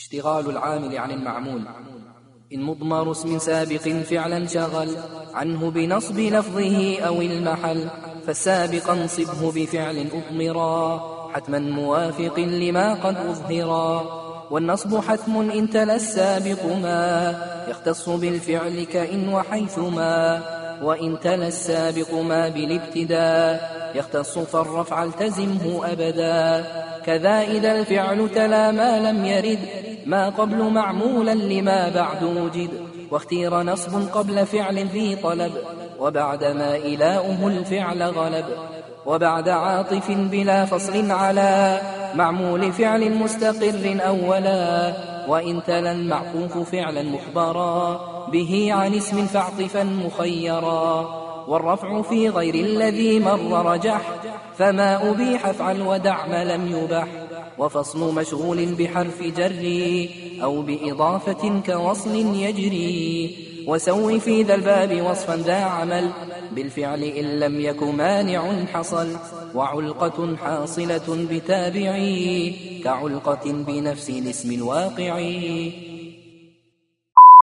اشتغال العامل عن المعمول إن مضمر اسم سابق فعلا شغل عنه بنصب لفظه أو المحل فالسابق انصبه بفعل أضمرا حتما موافق لما قد أظهرا والنصب حتم إن تلا السابق ما يختص بالفعل كإن وحيثما وإن تلا السابق ما بالابتداء يختص فالرفع التزمه أبدا كذا إذا الفعل تلا ما لم يرد ما قبل معمولا لما بعد وجد واختير نصب قبل فعل ذي طلب وبعد ما إلاؤه الفعل غلب وبعد عاطف بلا فصل على معمول فعل مستقر أولا وإن تلا المعطوف فعلا مخبرا به عن اسم فاعطفا مخيرا والرفع في غير الذي مر رجح فما أبيح افعل ودع ما لم يبح وفصل مشغول بحرف جري أو بإضافة كوصل يجري وسوي في ذا الباب وصفا ذا عمل بالفعل إن لم يك مانع حصل وعلقة حاصلة بتابعي كعلقة بنفس الاسم الواقعي.